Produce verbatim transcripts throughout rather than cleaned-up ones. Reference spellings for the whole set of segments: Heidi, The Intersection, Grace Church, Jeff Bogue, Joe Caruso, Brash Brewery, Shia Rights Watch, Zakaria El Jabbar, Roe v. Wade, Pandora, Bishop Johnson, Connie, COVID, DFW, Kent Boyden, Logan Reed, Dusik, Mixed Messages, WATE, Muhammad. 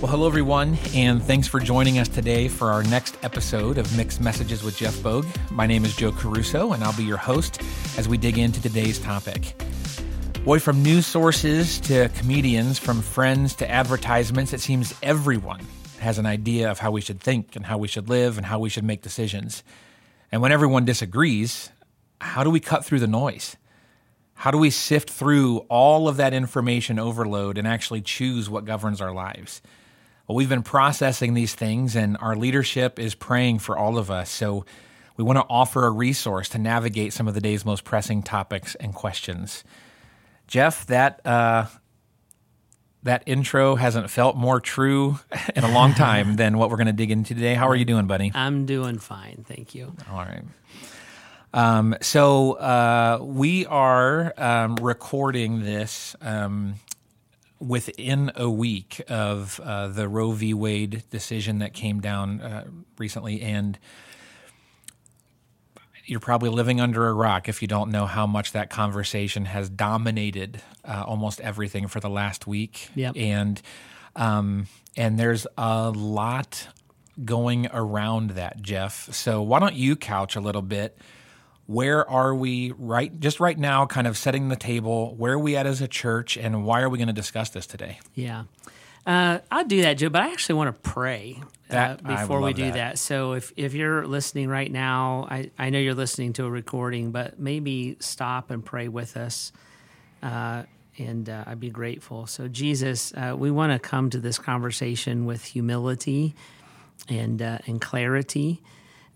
Well, hello, everyone, and thanks for joining us today for our next episode of Mixed Messages with Jeff Bogue. My name is Joe Caruso, and I'll be your host as we dig into today's topic. Boy, from news sources to comedians, from friends to advertisements, it seems everyone has an idea of how we should think and how we should live and how we should make decisions. And when everyone disagrees, how do we cut through the noise? How do we sift through all of that information overload and actually choose what governs our lives? Well, we've been processing these things, and our leadership is praying for all of us. So we want to offer a resource to navigate some of the day's most pressing topics and questions. Jeff, that uh, that intro hasn't felt more true in a long time than what we're going to dig into today. How are you doing, buddy? I'm doing fine, thank you. All right. Um, so uh, we are um, recording this um within a week of uh, the Roe v. Wade decision that came down uh, recently, and you're probably living under a rock if you don't know how much that conversation has dominated uh, almost everything for the last week. Yep. And um, and there's a lot going around that, Jeff. So why don't you couch a little bit? Where are we right just right now, kind of setting the table? Where are we at as a church, and why are we going to discuss this today? Yeah. Uh, I'll do that, Joe, but I actually want to pray that, uh, before we do that. that. So if, if you're listening right now, I, I know you're listening to a recording, but maybe stop and pray with us, uh, and uh, I'd be grateful. So Jesus, uh, we want to come to this conversation with humility and uh, and clarity.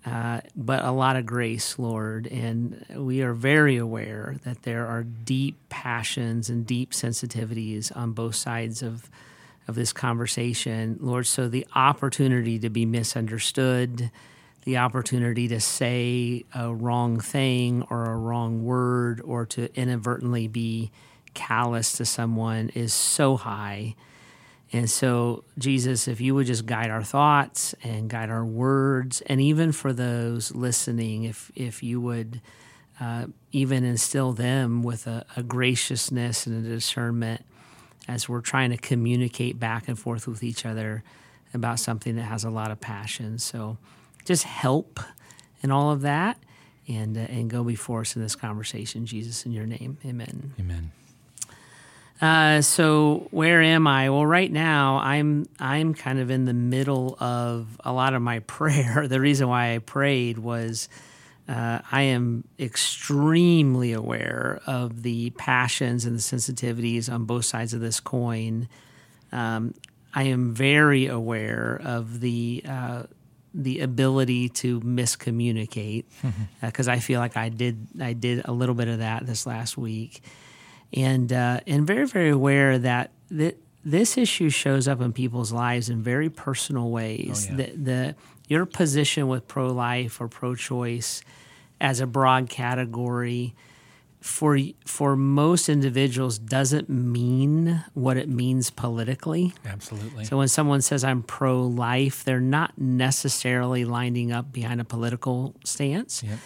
Uh, but a lot of grace, Lord, and we are very aware that there are deep passions and deep sensitivities on both sides of of this conversation, Lord. So the opportunity to be misunderstood, the opportunity to say a wrong thing or a wrong word or to inadvertently be callous to someone is so high. And so, Jesus, if you would just guide our thoughts and guide our words, and even for those listening, if if you would uh, even instill them with a, a graciousness and a discernment as we're trying to communicate back and forth with each other about something that has a lot of passion. So just help in all of that, and, uh, and go before us in this conversation, Jesus, in your name. Amen. Amen. Uh, so where am I? Well, right now I'm I'm kind of in the middle of a lot of my prayer. The reason why I prayed was uh, I am extremely aware of the passions and the sensitivities on both sides of this coin. Um, I am very aware of the uh, the ability to miscommunicate because uh, I feel like I did I did a little bit of that this last week. And uh, and very, very aware that th- this issue shows up in people's lives in very personal ways. Oh, yeah. the, the, your position with pro-life or pro-choice as a broad category for for most individuals doesn't mean what it means politically. Absolutely. So when someone says, I'm pro-life, they're not necessarily lining up behind a political stance. Yep.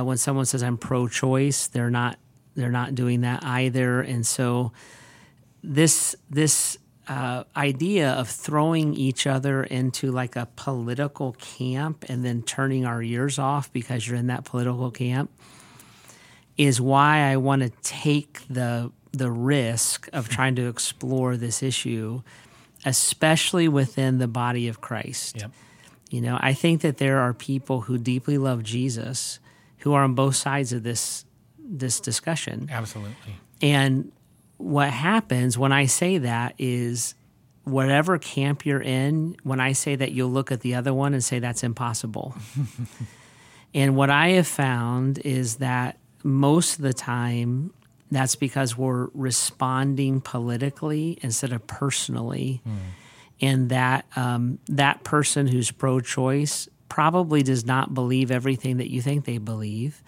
Uh, when someone says, I'm pro-choice, they're not They're not doing that either, and so this this uh, idea of throwing each other into like a political camp and then turning our ears off because you're in that political camp is why I want to take the the risk of trying to explore this issue, especially within the body of Christ. Yep. You know, I think that there are people who deeply love Jesus who are on both sides of this. this discussion. Absolutely. And what happens when I say that is whatever camp you're in, when I say that, you'll look at the other one and say, that's impossible. And what I have found is that most of the time, that's because we're responding politically instead of personally. Mm. And that um, that person who's pro-choice probably does not believe everything that you think they believe.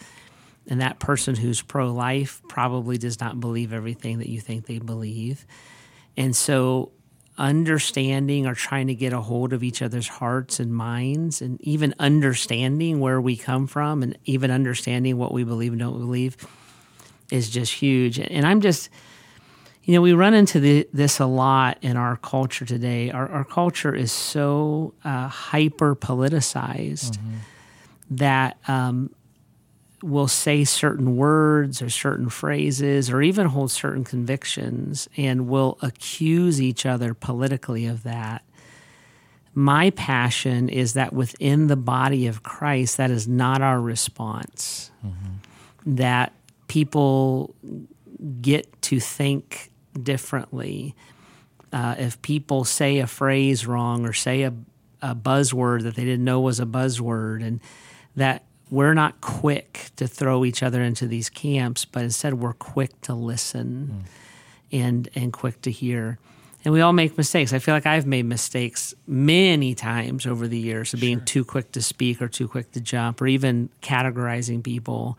And that person who's pro-life probably does not believe everything that you think they believe. And so understanding or trying to get a hold of each other's hearts and minds, and even understanding where we come from, and even understanding what we believe and don't believe is just huge. And I'm just, You know, we run into the, this a lot in our culture today. Our, our culture is so uh, hyper-politicized mm-hmm. that um, we'll say certain words or certain phrases or even hold certain convictions, and we'll accuse each other politically of that. My passion is that within the body of Christ, that is not our response, mm-hmm. that people get to think differently. Uh, if people say a phrase wrong or say a, a buzzword that they didn't know was a buzzword, and that we're not quick to throw each other into these camps, but instead we're quick to listen mm. and and quick to hear. And we all make mistakes. I feel like I've made mistakes many times over the years of being sure. too quick to speak or too quick to jump or even categorizing people.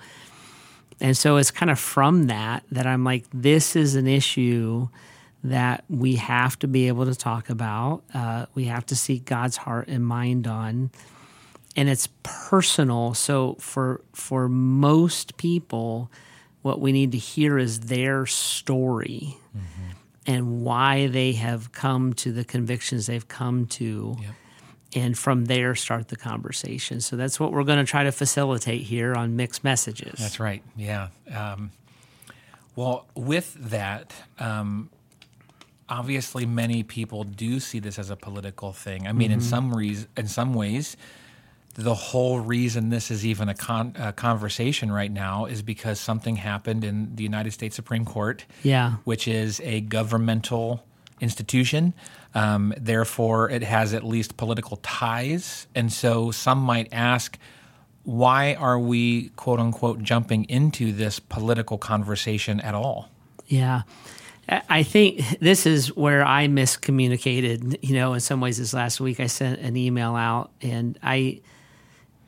And so it's kind of from that that I'm like, this is an issue that we have to be able to talk about. Uh, we have to seek God's heart and mind on. And it's personal. So for for most people, what we need to hear is their story mm-hmm. and why they have come to the convictions they've come to. Yep. And from there, start the conversation. So that's what we're going to try to facilitate here on Mixed Messages. That's right, yeah. Um, well, with that, um, obviously many people do see this as a political thing. I mean, mm-hmm. in some re- in some ways, the whole reason this is even a, con- a conversation right now is because something happened in the United States Supreme Court, yeah. which is a governmental institution. Um, therefore, it has at least political ties. And so some might ask, why are we, quote unquote, jumping into this political conversation at all? Yeah. I think this is where I miscommunicated, you know, in some ways this last week. I sent an email out, and I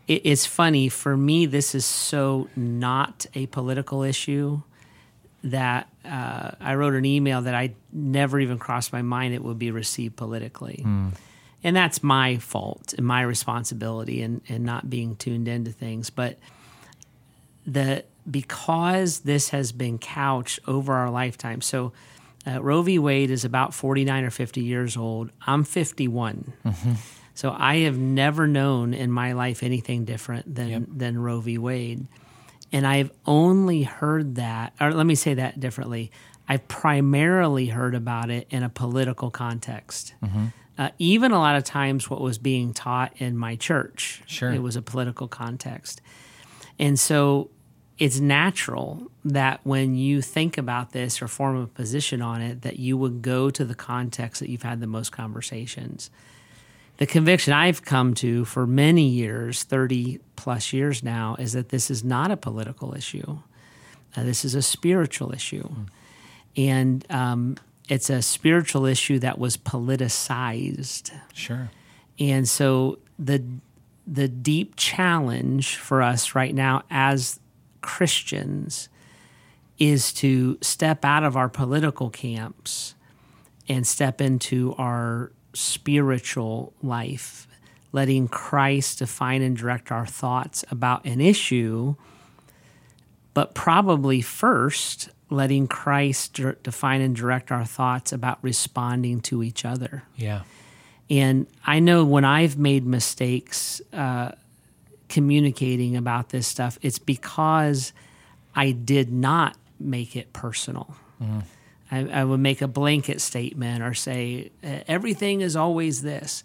it, it's funny. For me, this is so not a political issue that uh, I wrote an email that I never even crossed my mind it would be received politically. Mm. And that's my fault and my responsibility and, and not being tuned into things. But the because this has been couched over our lifetime, so uh, Roe v. Wade is about forty-nine or fifty years old. I'm fifty-one. Mm-hmm. So I have never known in my life anything different than, yep. than Roe v. Wade. And I've only heard that, or let me say that differently. I've primarily heard about it in a political context. Mm-hmm. Uh, even a lot of times what was being taught in my church, sure. it was a political context. And so it's natural that when you think about this or form a position on it, that you would go to the context that you've had the most conversations. The conviction I've come to for many years, thirty plus years now, is that this is not a political issue. Uh, this is a spiritual issue. Mm. And um, it's a spiritual issue that was politicized. Sure. And so the the deep challenge for us right now as Christians is to step out of our political camps and step into our spiritual life, letting Christ define and direct our thoughts about an issue, but probably first letting Christ d- define and direct our thoughts about responding to each other. Yeah. And I know when I've made mistakes uh, communicating about this stuff, it's because I did not make it personal. Mm. I, I would make a blanket statement or say, everything is always this.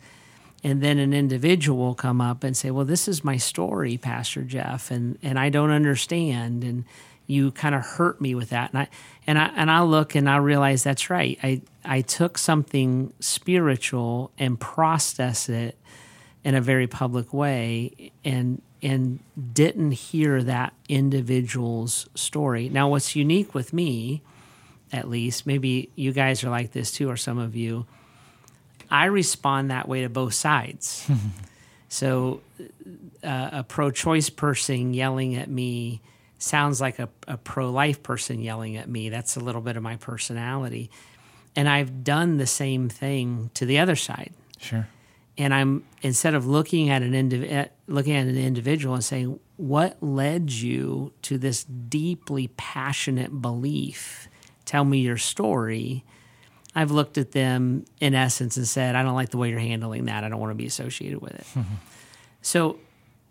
And then an individual come up and say, well, this is my story, Pastor Jeff, and, and I don't understand. And you kind of hurt me with that. And I and I, and I look and I realize that's right. I, I took something spiritual and processed it in a very public way and and didn't hear that individual's story. Now, what's unique with me, at least, maybe you guys are like this too, or some of you, I respond that way to both sides. So uh, a pro-choice person yelling at me sounds like a, a pro-life person yelling at me. That's a little bit of my personality. And I've done the same thing to the other side. Sure. And I'm, instead of looking at an indiv- at looking at an individual and saying, what led you to this deeply passionate belief tell me your story, I've looked at them in essence and said, I don't like the way you're handling that. I don't want to be associated with it. Mm-hmm. So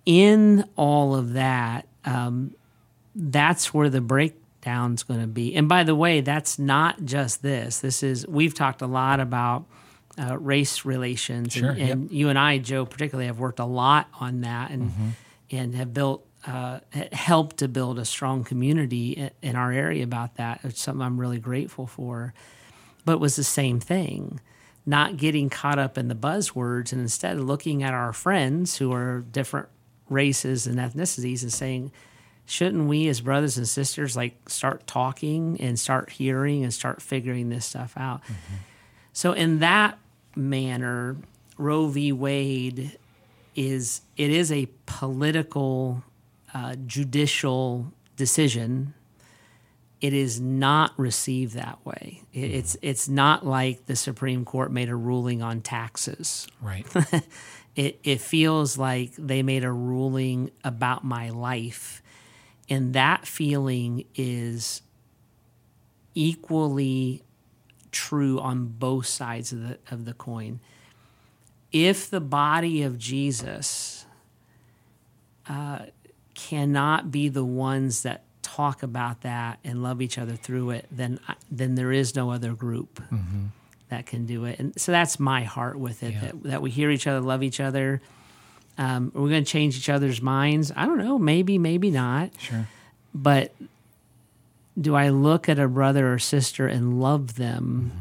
in all of that, um, that's where the breakdown's going to be. And by the way, that's not just this. This is, we've talked a lot about uh, race relations. Sure, and and yep. you and I, Joe, particularly have worked a lot on that and mm-hmm. and have built, uh, helped to build a strong community in our area about that. It's something I'm really grateful for. But it was the same thing, not getting caught up in the buzzwords and instead looking at our friends who are different races and ethnicities and saying, shouldn't we as brothers and sisters like start talking and start hearing and start figuring this stuff out? Mm-hmm. So in that manner, Roe v. Wade is it is a political, uh, judicial decision. It is not received that way. It's it's not like the Supreme Court made a ruling on taxes. Right. it it feels like they made a ruling about my life, and that feeling is equally true on both sides of the of the coin. If the body of Jesus uh, cannot be the ones that talk about that and love each other through it, then then there is no other group mm-hmm. that can do it. And so that's my heart with it, yeah. that, that we hear each other, love each other. Um, we're going to change each other's minds. I don't know, maybe, maybe not. Sure. But do I look at a brother or sister and love them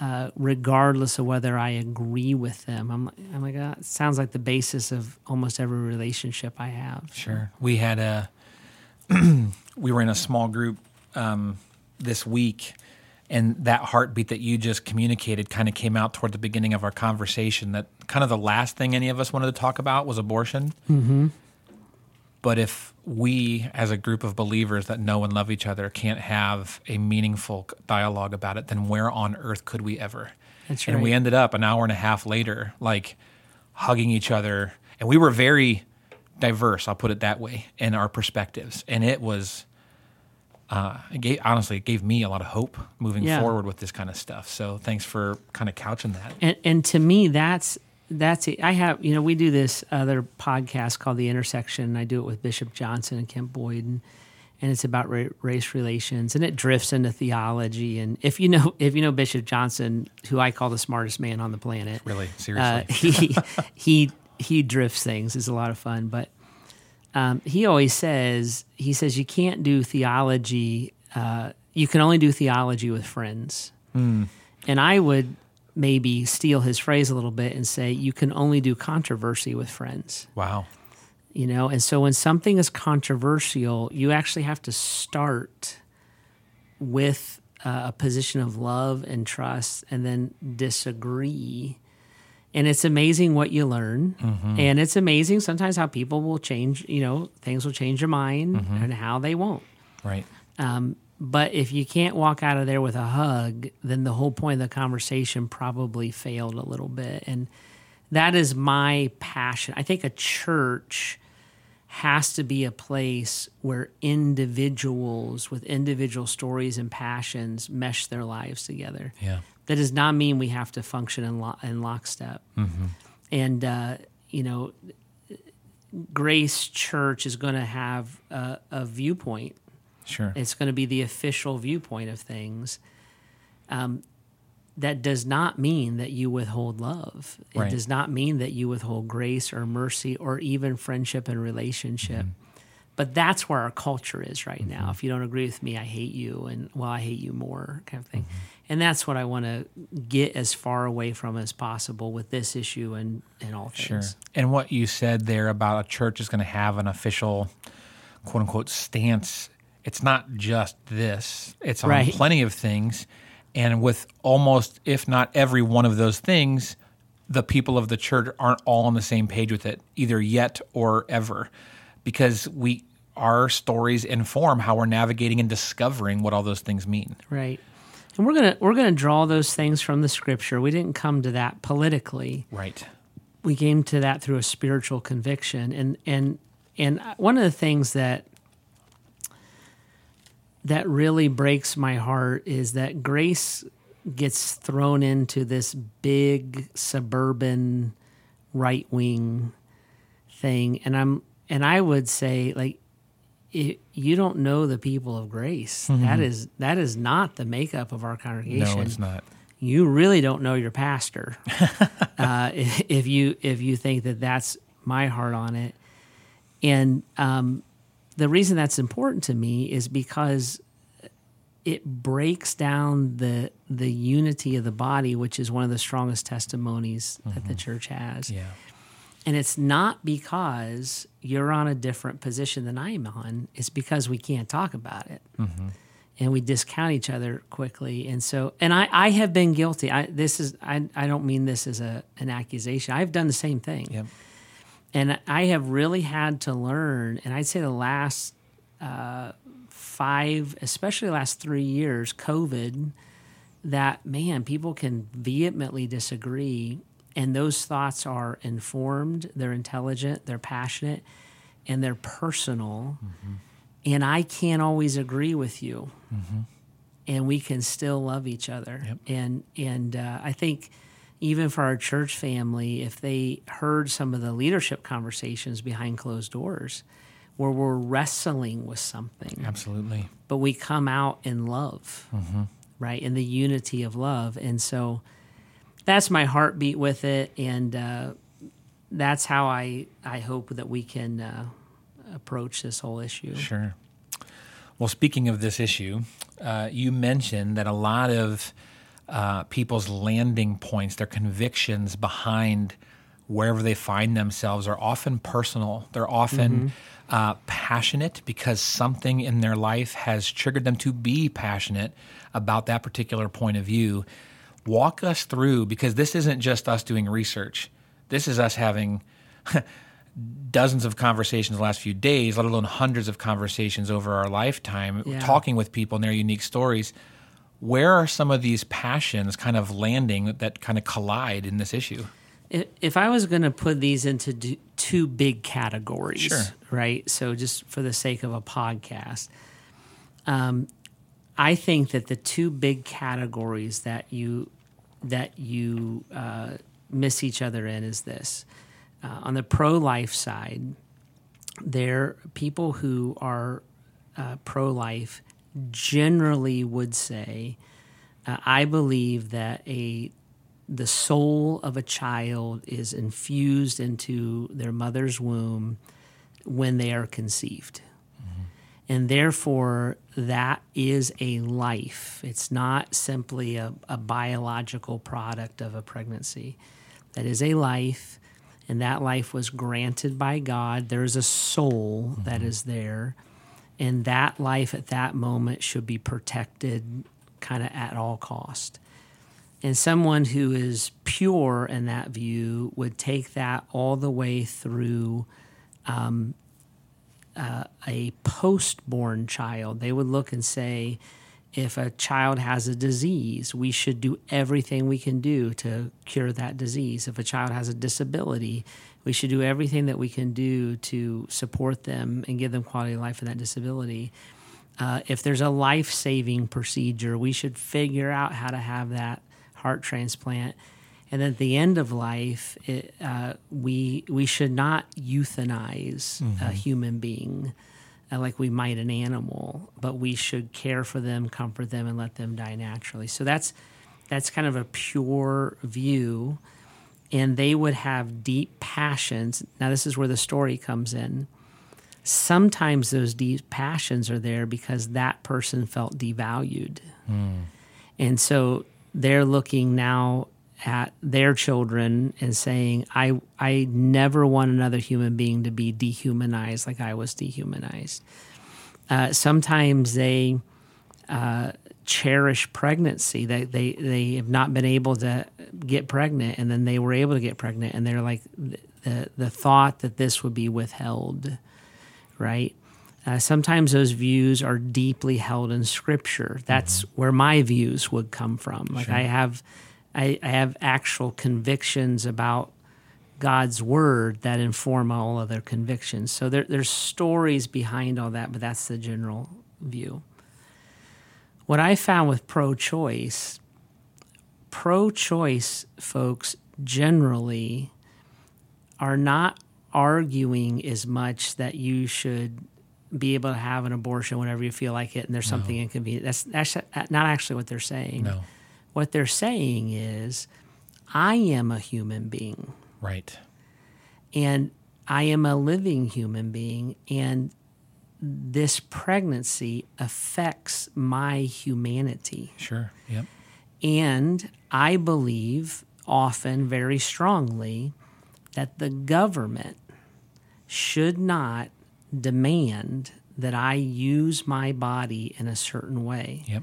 mm-hmm. uh, regardless of whether I agree with them? I'm like, oh my God, it sounds like the basis of almost every relationship I have. Sure. We had a... we were in a small group um, this week, and that heartbeat that you just communicated kind of came out toward the beginning of our conversation, that kind of the last thing any of us wanted to talk about was abortion. Mm-hmm. But if we, as a group of believers that know and love each other, can't have a meaningful dialogue about it, then where on earth could we ever? That's right. And we ended up an hour and a half later, like, hugging each other. And we were very... diverse, I'll put it that way, in our perspectives. And it was, uh, it gave, honestly, it gave me a lot of hope moving yeah. forward with this kind of stuff. So thanks for kind of couching that. And, and to me, that's, that's it. I have, you know, we do this other podcast called The Intersection, and I do it with Bishop Johnson and Kent Boyden, and it's about ra- race relations, and it drifts into theology. And if you know, if you know Bishop Johnson, who I call the smartest man on the planet. Really, seriously. Uh, he, he, He drifts things. It's a lot of fun. But um, he always says, he says, you can't do theology. Uh, you can only do theology with friends. Mm. And I would maybe steal his phrase a little bit and say, you can only do controversy with friends. Wow. You know, and so when something is controversial, you actually have to start with uh, a position of love and trust and then disagree. And it's amazing what you learn, mm-hmm. and it's amazing sometimes how people will change, you know, things will change your mind mm-hmm. and how they won't. Right. Um, but if you can't walk out of there with a hug, then the whole point of the conversation probably failed a little bit. And that is my passion. I think a church has to be a place where individuals with individual stories and passions mesh their lives together. Yeah. That does not mean we have to function in, lo- in lockstep. Mm-hmm. And, uh, you know, Grace Church is going to have a, a viewpoint. Sure. It's going to be the official viewpoint of things. Um, that does not mean that you withhold love. It right. does not mean that you withhold grace or mercy or even friendship and relationship. Mm-hmm. But that's where our culture is right mm-hmm. now. If you don't agree with me, I hate you, and well, I hate you more kind of thing. Mm-hmm. And that's what I want to get as far away from as possible with this issue and, and all things. Sure. And what you said there about a church is going to have an official, quote-unquote, stance, it's not just this. It's on right. plenty of things. And with almost, if not every one of those things, the people of the church aren't all on the same page with it, either yet or ever. Because we our stories inform how we're navigating and discovering what all those things mean. Right. And we're gonna we're gonna draw those things from the scripture. We didn't come to that politically. Right. We came to that through a spiritual conviction. And and and one of the things that that really breaks my heart is that Grace gets thrown into this big suburban right wing thing, and I'm and I would say like it, you don't know the people of Grace. Mm-hmm. That is that is not the makeup of our congregation. No, it's not. You really don't know your pastor uh, if, if you if you think that that's my heart on it. And um, the reason that's important to me is because it breaks down the the unity of the body, which is one of the strongest testimonies mm-hmm. that the church has. Yeah. And it's not because you're on a different position than I am on. It's because we can't talk about it. Mm-hmm. And we discount each other quickly. And so, and I, I have been guilty. I, this is, I, I don't mean this as a, an accusation. I've done the same thing. Yep. And I have really had to learn, and I'd say the last uh, five, especially the last three years, COVID, that, man, people can vehemently disagree, and those thoughts are informed, they're intelligent, they're passionate, and they're personal. Mm-hmm. And I can't always agree with you, mm-hmm. and we can still love each other. Yep. And and uh, I think even for our church family, if they heard some of the leadership conversations behind closed doors, where we're wrestling with something, absolutely, but we come out in love, mm-hmm. right? In the unity of love, and so that's my heartbeat with it, and uh, that's how I I hope that we can. Uh, approach this whole issue. Sure. Well, speaking of this issue, uh, you mentioned that a lot of uh, people's landing points, their convictions behind wherever they find themselves are often personal. They're often mm-hmm. uh, passionate because something in their life has triggered them to be passionate about that particular point of view. Walk us through, because this isn't just us doing research. This is us having... dozens of conversations the last few days, let alone hundreds of conversations over our lifetime, yeah. talking with people and their unique stories. Where are some of these passions kind of landing that kind of collide in this issue? If I was going to put these into two big categories, sure. right? So just for the sake of a podcast, um, I think that the two big categories that you that you uh, miss each other in is this. Uh, on the pro-life side, there people who are uh, pro-life generally would say, uh, "I believe that a the soul of a child is infused into their mother's womb when they are conceived, mm-hmm. and therefore that is a life. It's not simply a, a biological product of a pregnancy. That is a life." And that life was granted by God. There's a soul mm-hmm. that is there. And that life at that moment should be protected kind of at all cost. And someone who is pure in that view would take that all the way through um, uh, a post-born child. They would look and say, if a child has a disease, we should do everything we can do to cure that disease. If a child has a disability, we should do everything that we can do to support them and give them quality of life for that disability. Uh, if there's a life-saving procedure, we should figure out how to have that heart transplant. And at the end of life, it, uh, we we should not euthanize mm-hmm. a human being like we might an animal, but we should care for them, comfort them, and let them die naturally. So that's that's kind of a pure view, and they would have deep passions. Now, this is where the story comes in. Sometimes those deep passions are there because that person felt devalued. Mm. And so they're looking now at their children and saying, I I never want another human being to be dehumanized like I was dehumanized. Uh, sometimes they uh, cherish pregnancy. They, they they have not been able to get pregnant, and then they were able to get pregnant, and they're like, the, the thought that this would be withheld, right? Uh, sometimes those views are deeply held in Scripture. That's mm-hmm. where my views would come from. Like sure. I have... I, I have actual convictions about God's word that inform all other convictions. So there, there's stories behind all that, but that's the general view. what I found with pro-choice, pro-choice folks generally are not arguing as much that you should be able to have an abortion whenever you feel like it and there's something no. inconvenient. That's, that's not actually what they're saying. No. What they're saying is, I am a human being. Right. And I am a living human being, and this pregnancy affects my humanity. Sure, yep. And I believe often very strongly that the government should not demand that I use my body in a certain way. Yep.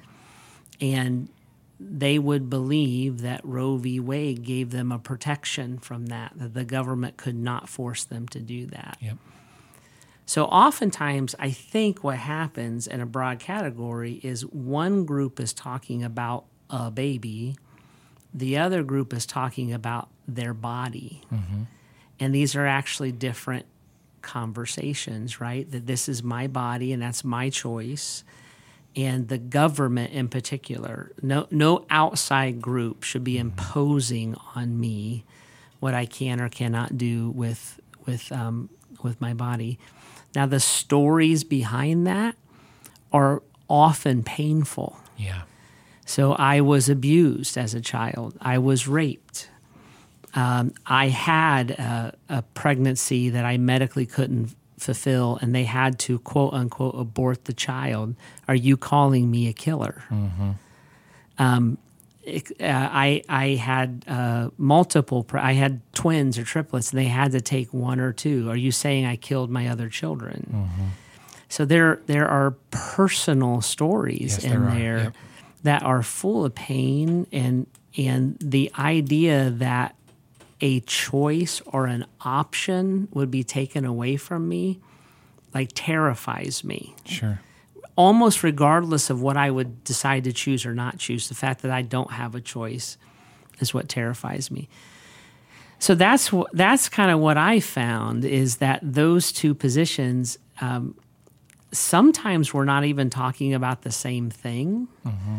And they would believe that Roe v. Wade gave them a protection from that, that the government could not force them to do that. Yep. So oftentimes, I think what happens in a broad category is one group is talking about a baby, the other group is talking about their body. Mm-hmm. And these are actually different conversations, right? That this is my body and that's my choice. And the government in particular, no, no outside group should be mm-hmm. imposing on me what I can or cannot do with with um, with my body. Now, the stories behind that are often painful. Yeah. So I was abused as a child. I was raped. Um, I had a, a pregnancy that I medically couldn't fulfill, and they had to, quote, unquote, abort the child. Are you calling me a killer? Mm-hmm. Um, it, uh, I, I had uh, multiple, pre- I had twins or triplets, and they had to take one or two. Are you saying I killed my other children? Mm-hmm. So there there are personal stories yes, in there, there yep. that are full of pain, and and the idea that a choice or an option would be taken away from me, like, terrifies me. Sure. Almost regardless of what I would decide to choose or not choose, the fact that I don't have a choice is what terrifies me. So that's wh- that's kind of what I found, is that those two positions, um, sometimes we're not even talking about the same thing. Mm-hmm.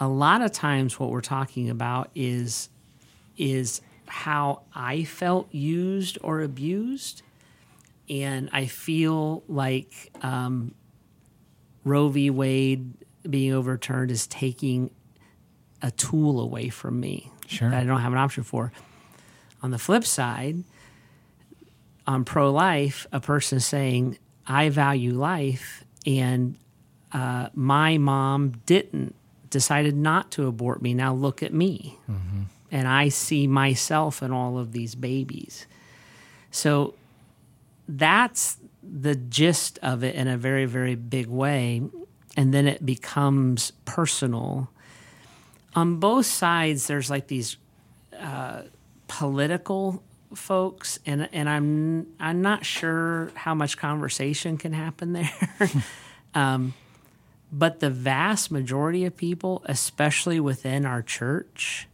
A lot of times what we're talking about is is how I felt used or abused, and I feel like... Um, Roe v. Wade being overturned is taking a tool away from me sure. that I don't have an option for. On the flip side, on pro-life, a person is saying, I value life, and uh, my mom didn't, decided not to abort me. Now look at me. Mm-hmm. And I see myself in all of these babies. So that's the gist of it in a very, very big way, and then it becomes personal. On both sides, there's like these uh, political folks, and and I'm I'm not sure how much conversation can happen there. um, but the vast majority of people, especially within our church,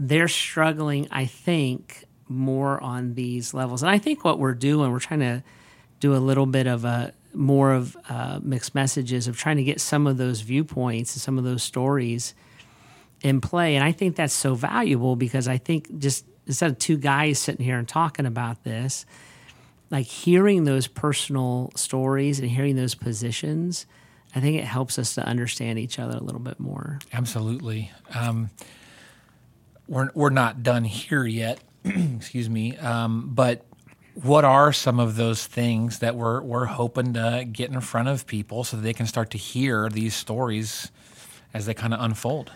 they're struggling, I think, more on these levels. And I think what we're doing, we're trying to do a little bit of a more of uh, mixed messages of trying to get some of those viewpoints and some of those stories in play. And I think that's so valuable, because I think just instead of two guys sitting here and talking about this, like hearing those personal stories and hearing those positions, I think it helps us to understand each other a little bit more. Absolutely. Um, we're, we're not done here yet, excuse me, um, but... what are some of those things that we're we're hoping to get in front of people so that they can start to hear these stories as they kind of unfold?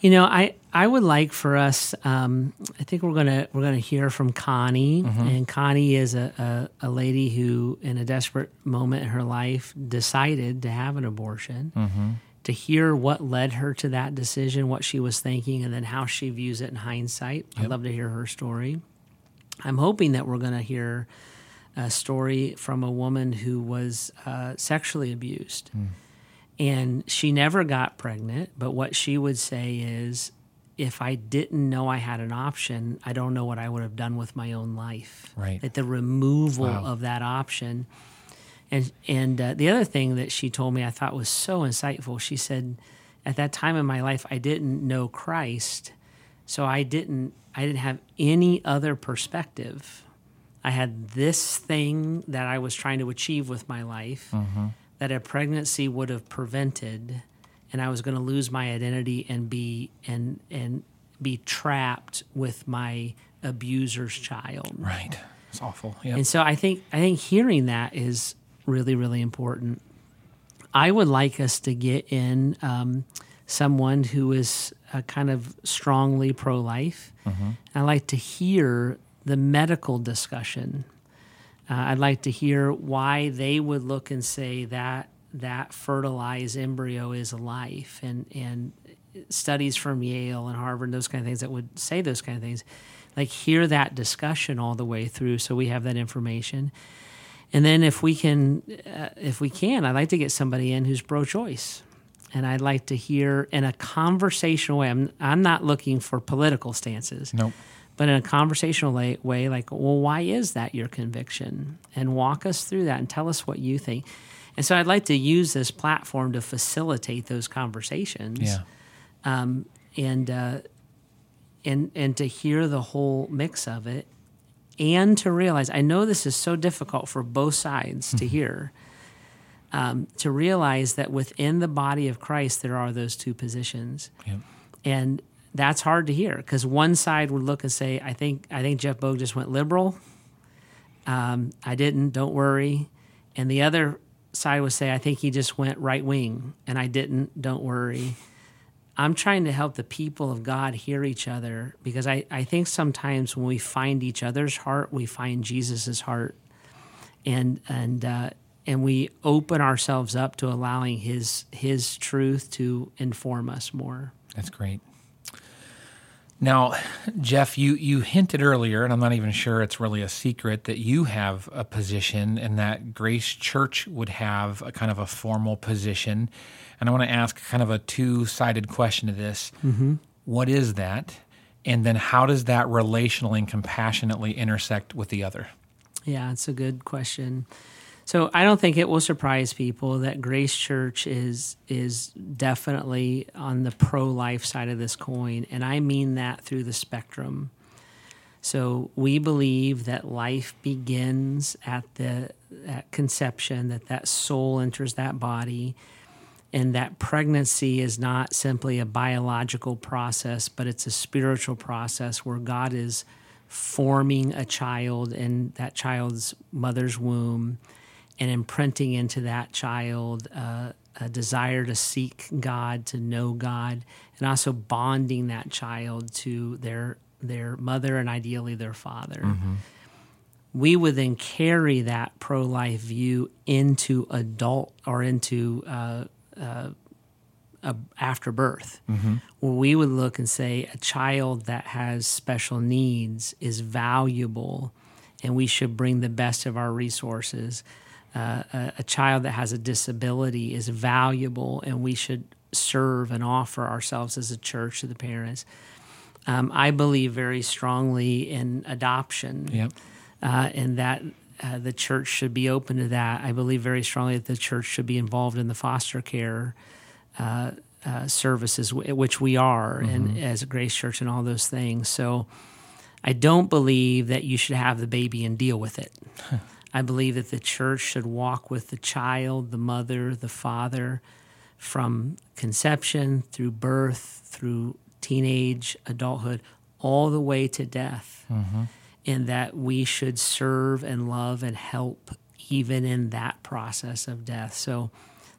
You know, I, I would like for us. Um, I think we're gonna we're gonna hear from Connie, mm-hmm. and Connie is a, a a lady who, in a desperate moment in her life, decided to have an abortion. Mm-hmm. To hear what led her to that decision, what she was thinking, and then how she views it in hindsight. Yep. I'd love to hear her story. I'm hoping that we're going to hear a story from a woman who was uh, sexually abused. Mm. And she never got pregnant, but what she would say is, if I didn't know I had an option, I don't know what I would have done with my own life. Right. That the removal wow. of that option. And, and uh, the other thing that she told me I thought was so insightful, she said, at that time in my life, I didn't know Christ, so I didn't I didn't have any other perspective. I had this thing that I was trying to achieve with my life mm-hmm. that a pregnancy would have prevented, and I was going to lose my identity and be and and be trapped with my abuser's child. Right. It's awful. Yep. And so I think I think hearing that is really, really important. I would like us to get in um, someone who is uh, kind of strongly pro-life. Mm-hmm. I like to hear the medical discussion. Uh, I'd like to hear why they would look and say that that fertilized embryo is life, and and studies from Yale and Harvard, those kind of things that would say those kind of things. Like, hear that discussion all the way through, so we have that information. And then if we can, uh, if we can, I'd like to get somebody in who's pro-choice, and I'd like to hear in a conversational way. I'm I'm not looking for political stances, nope. but in a conversational way, like, well, why is that your conviction? And walk us through that and tell us what you think. And so I'd like to use this platform to facilitate those conversations. Yeah. Um, and, uh, and, and to hear the whole mix of it, and to realize, I know this is so difficult for both sides to hear, um, to realize that within the body of Christ, there are those two positions. Yep. And that's hard to hear, because one side would look and say, I think, I think Jeff Bogue just went liberal. Um, I didn't, don't worry. And the other side would say, I think he just went right wing, and I didn't, don't worry. I'm trying to help the people of God hear each other, because I, I think sometimes when we find each other's heart, we find Jesus's heart, and and uh, and we open ourselves up to allowing his his truth to inform us more. That's great. Now, Jeff, you, you hinted earlier, and I'm not even sure it's really a secret, that you have a position and that Grace Church would have a kind of a formal position. And I want to ask kind of a two-sided question to this. Mm-hmm. What is that? And then how does that relationally and compassionately intersect with the other? Yeah, it's a good question. So I don't think it will surprise people that Grace Church is is definitely on the pro-life side of this coin, and I mean that through the spectrum. So we believe that life begins at the at conception, that that soul enters that body, and that pregnancy is not simply a biological process, but it's a spiritual process where God is forming a child in that child's mother's womb, and imprinting into that child uh, a desire to seek God, to know God, and also bonding that child to their their mother and ideally their father. Mm-hmm. We would then carry that pro-life view into adult or into uh, uh, uh, after birth, mm-hmm. where we would look and say a child that has special needs is valuable, and we should bring the best of our resources. Uh, a, a child that has a disability is valuable, and we should serve and offer ourselves as a church to the parents. Um, I believe very strongly in adoption, yep. uh, and that uh, the church should be open to that. I believe very strongly that the church should be involved in the foster care uh, uh, services, w- which we are, mm-hmm. and as a Grace Church and all those things. So I don't believe that you should have the baby and deal with it. I believe that the church should walk with the child, the mother, the father, from conception through birth, through teenage, adulthood, all the way to death, mm-hmm. and that we should serve and love and help even in that process of death. So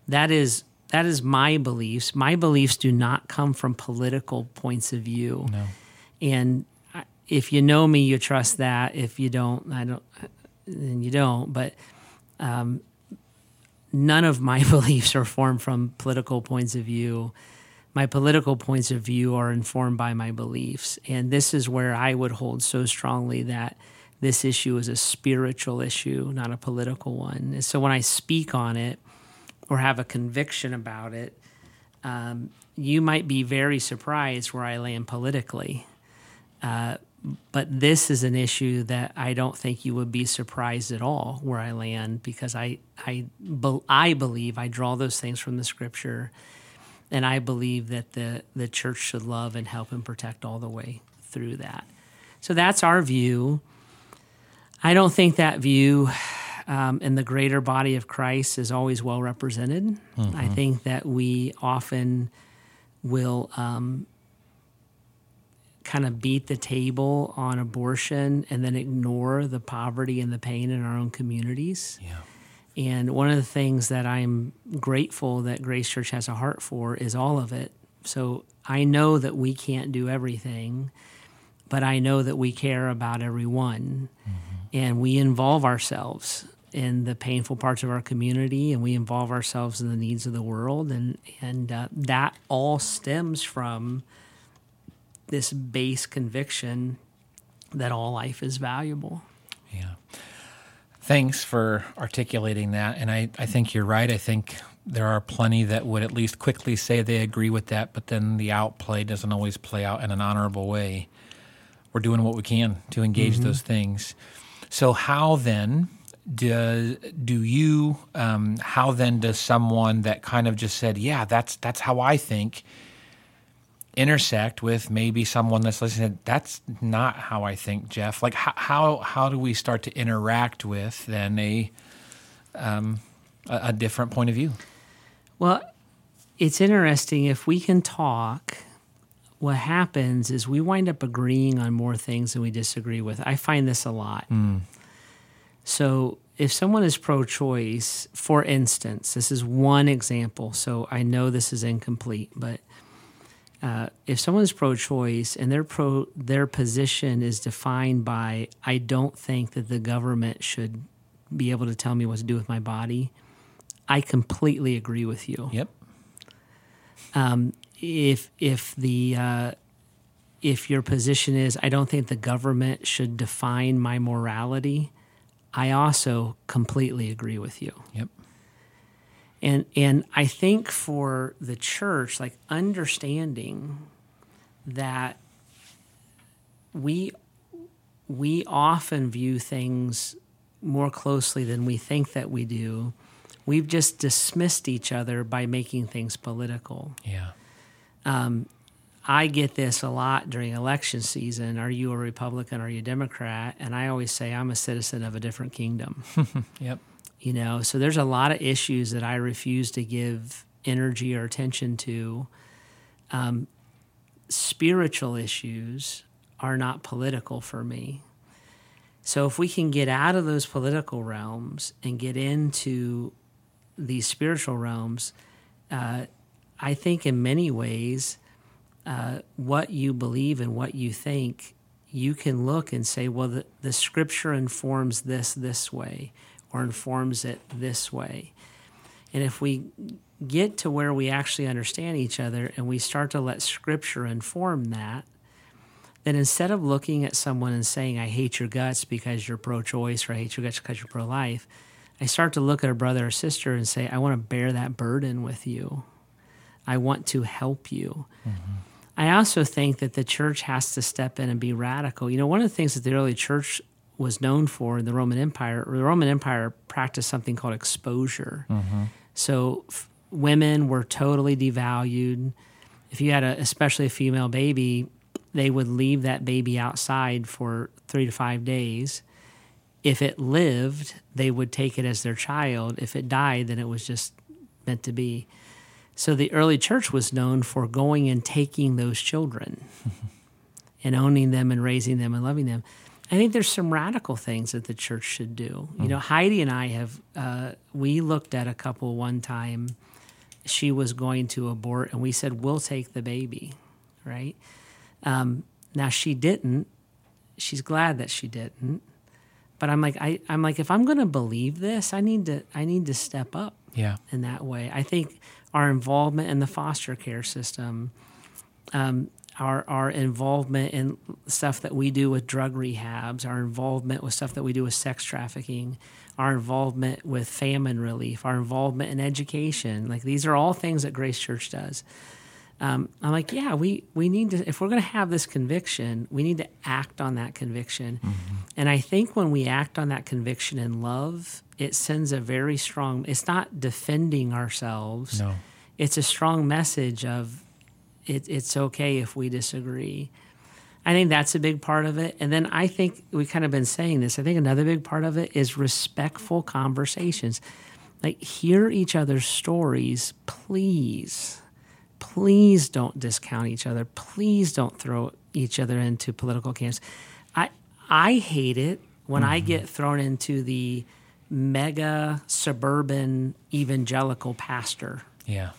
that is that is my beliefs. My beliefs do not come from political points of view. No. And if you know me, you trust that. If you don't, I don't... and you don't, but um, none of my beliefs are formed from political points of view. My political points of view are informed by my beliefs, and this is where I would hold so strongly that this issue is a spiritual issue, not a political one. And so when I speak on it or have a conviction about it, um, you might be very surprised where I land politically. Uh, But this is an issue that I don't think you would be surprised at all where I land, because I I, I believe I draw those things from the Scripture, And I believe that the, the church should love and help and protect all the way through that. So that's our view. I don't think that view um, in the greater body of Christ is always well represented. Mm-hmm. I think that we often will um, kind of beat the table on abortion and then ignore the poverty and the pain in our own communities. Yeah. And one of the things that I'm grateful that Grace Church has a heart for is all of it. So I know that we can't do everything, but I know that we care about everyone. Mm-hmm. And we involve ourselves in the painful parts of our community, and we involve ourselves in the needs of the world. And, and uh, that all stems from this base conviction that all life is valuable. Yeah. Thanks for articulating that, and I, I think you're right. I think there are plenty that would at least quickly say they agree with that, but then the outplay doesn't always play out in an honorable way. We're doing what we can to engage mm-hmm. those things. So how then do, do you, um, how then does someone that kind of just said, yeah, that's that's how I think, intersect with maybe someone that's listening, that's not how I think, Jeff. Like, how how, how do we start to interact with then a, um, a a different point of view? Well, it's interesting. If we can talk, what happens is we wind up agreeing on more things than we disagree with. I find this a lot. Mm. So if someone is pro-choice, for instance, this is one example, so I know this is incomplete, but Uh, if someone's pro-choice and their pro their position is defined by, I don't think that the government should be able to tell me what to do with my body, I completely agree with you. Yep. Um, if if the uh, if your position is, I don't think the government should define my morality, I also completely agree with you. Yep. And and I think for the church, like understanding that we we often view things more closely than we think that we do. We've just dismissed each other by making things political. Yeah. Um, I get this a lot during election season. Are you a Republican? Are you a Democrat? And I always say I'm a citizen of a different kingdom. Yep. You know, so there's a lot of issues that I refuse to give energy or attention to. Um, spiritual issues are not political for me. So if we can get out of those political realms and get into these spiritual realms, uh, I think in many ways uh, what you believe and what you think, you can look and say, well, the, the Scripture informs this this way, or informs it this way. And if we get to where we actually understand each other and we start to let Scripture inform that, then instead of looking at someone and saying, I hate your guts because you're pro-choice, or I hate your guts because you're pro-life, I start to look at a brother or sister and say, I want to bear that burden with you. I want to help you. Mm-hmm. I also think that the church has to step in and be radical. You know, one of the things that the early church was known for in the Roman Empire, or the Roman Empire practiced something called exposure. Mm-hmm. So f- women were totally devalued. If you had a, especially a female baby, they would leave that baby outside for three to five days. If it lived, they would take it as their child. If it died, then it was just meant to be. So the early church was known for going and taking those children and owning them and raising them and loving them. I think there's some radical things that the church should do. You know, Heidi and I have, uh, we looked at a couple one time. She was going to abort, and we said, we'll take the baby, right? Um, now, she didn't. She's glad that she didn't. But I'm like, I, I'm like, if I'm going to believe this, I need to, I need to step up yeah. in that way. I think our involvement in the foster care system, um, Our our involvement in stuff that we do with drug rehabs, our involvement with stuff that we do with sex trafficking, our involvement with famine relief, our involvement in education. Like, these are all things that Grace Church does. Um, I'm like, yeah, we, we need to, if we're going to have this conviction, we need to act on that conviction. Mm-hmm. And I think when we act on that conviction in love, it sends a very strong, it's not defending ourselves. No. it's a strong message of it, it's okay if we disagree. I think that's a big part of it. And then I think we've kind of been saying this. I think another big part of it is respectful conversations. Like, hear each other's stories, please. Please don't discount each other. Please don't throw each other into political camps. I I hate it when mm-hmm. I get thrown into the mega suburban evangelical pastor. Yeah.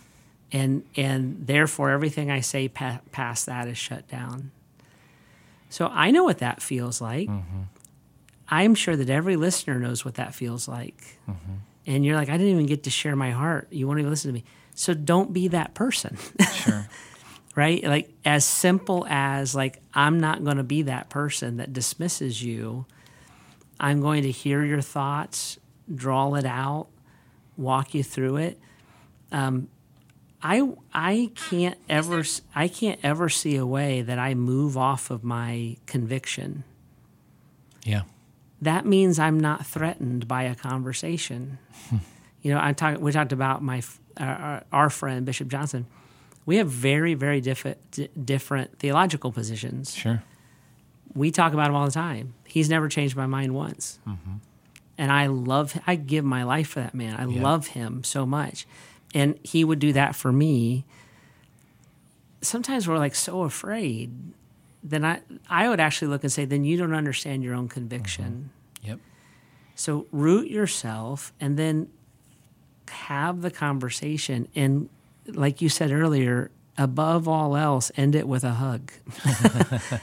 And and therefore everything I say pa- past that is shut down. So I know what that feels like. Mm-hmm. I'm sure that every listener knows what that feels like. Mm-hmm. And you're like, I didn't even get to share my heart. You won't even listen to me. So don't be that person. Sure. Right? Like, as simple as, like, I'm not going to be that person that dismisses you. I'm going to hear your thoughts, draw it out, walk you through it. Um, I I can't ever I can't ever see a way that I move off of my conviction. Yeah. That means I'm not threatened by a conversation. You know, I talk, we talked about my uh, our friend Bishop Johnson. We have very, very diffi- d- different theological positions. Sure. We talk about him all the time. He's never changed my mind once. Mm-hmm. And I love, I give my life for that man. I yeah. love him so much. And he would do that for me. Sometimes we're like so afraid. Then I, I would actually look and say, then you don't understand your own conviction. Mm-hmm. Yep. So root yourself and then have the conversation. And like you said earlier, above all else, end it with a hug,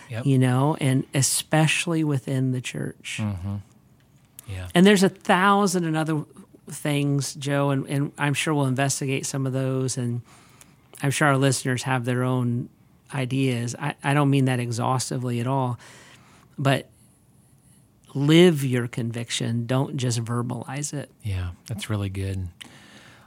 yep. you know, and especially within the church. Mm-hmm. Yeah. And there's a thousand and other things, Joe, and, and I'm sure we'll investigate some of those, and I'm sure our listeners have their own ideas. I, I don't mean that exhaustively at all, but live your conviction. Don't just verbalize it. Yeah, that's really good.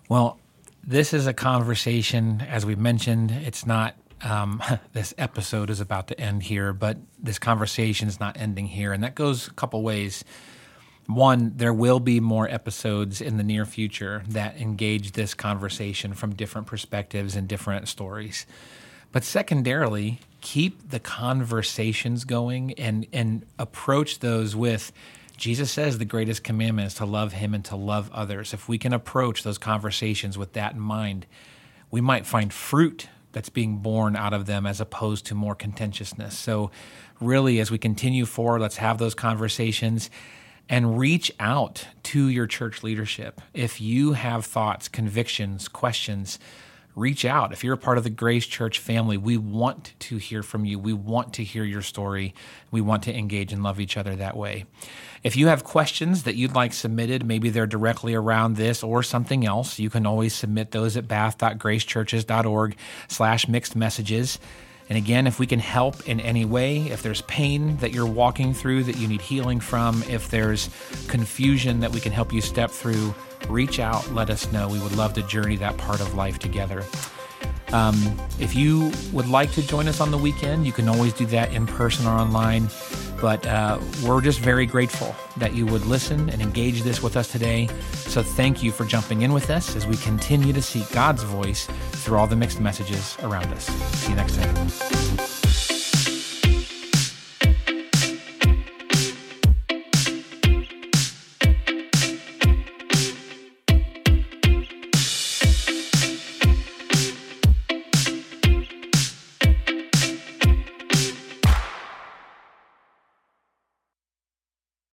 Well, this is a conversation, as we mentioned. It's not, um, this episode is about to end here, but this conversation is not ending here. And that goes a couple ways. One, there will be more episodes in the near future that engage this conversation from different perspectives and different stories. But secondarily, keep the conversations going and, and approach those with, Jesus says the greatest commandment is to love him and to love others. If we can approach those conversations with that in mind, we might find fruit that's being born out of them as opposed to more contentiousness. So really, as we continue forward, let's have those conversations and reach out to your church leadership. If you have thoughts, convictions, questions, reach out. If you're a part of the Grace Church family, we want to hear from you. We want to hear your story. We want to engage and love each other that way. If you have questions that you'd like submitted, maybe they're directly around this or something else, you can always submit those at bath.gracechurches.org slash mixed messages. And again, if we can help in any way, if there's pain that you're walking through that you need healing from, if there's confusion that we can help you step through, reach out, let us know. We would love to journey that part of life together. Um, if you would like to join us on the weekend, you can always do that in person or online. But uh, we're just very grateful that you would listen and engage this with us today. So thank you for jumping in with us as we continue to seek God's voice through all the mixed messages around us. See you next time.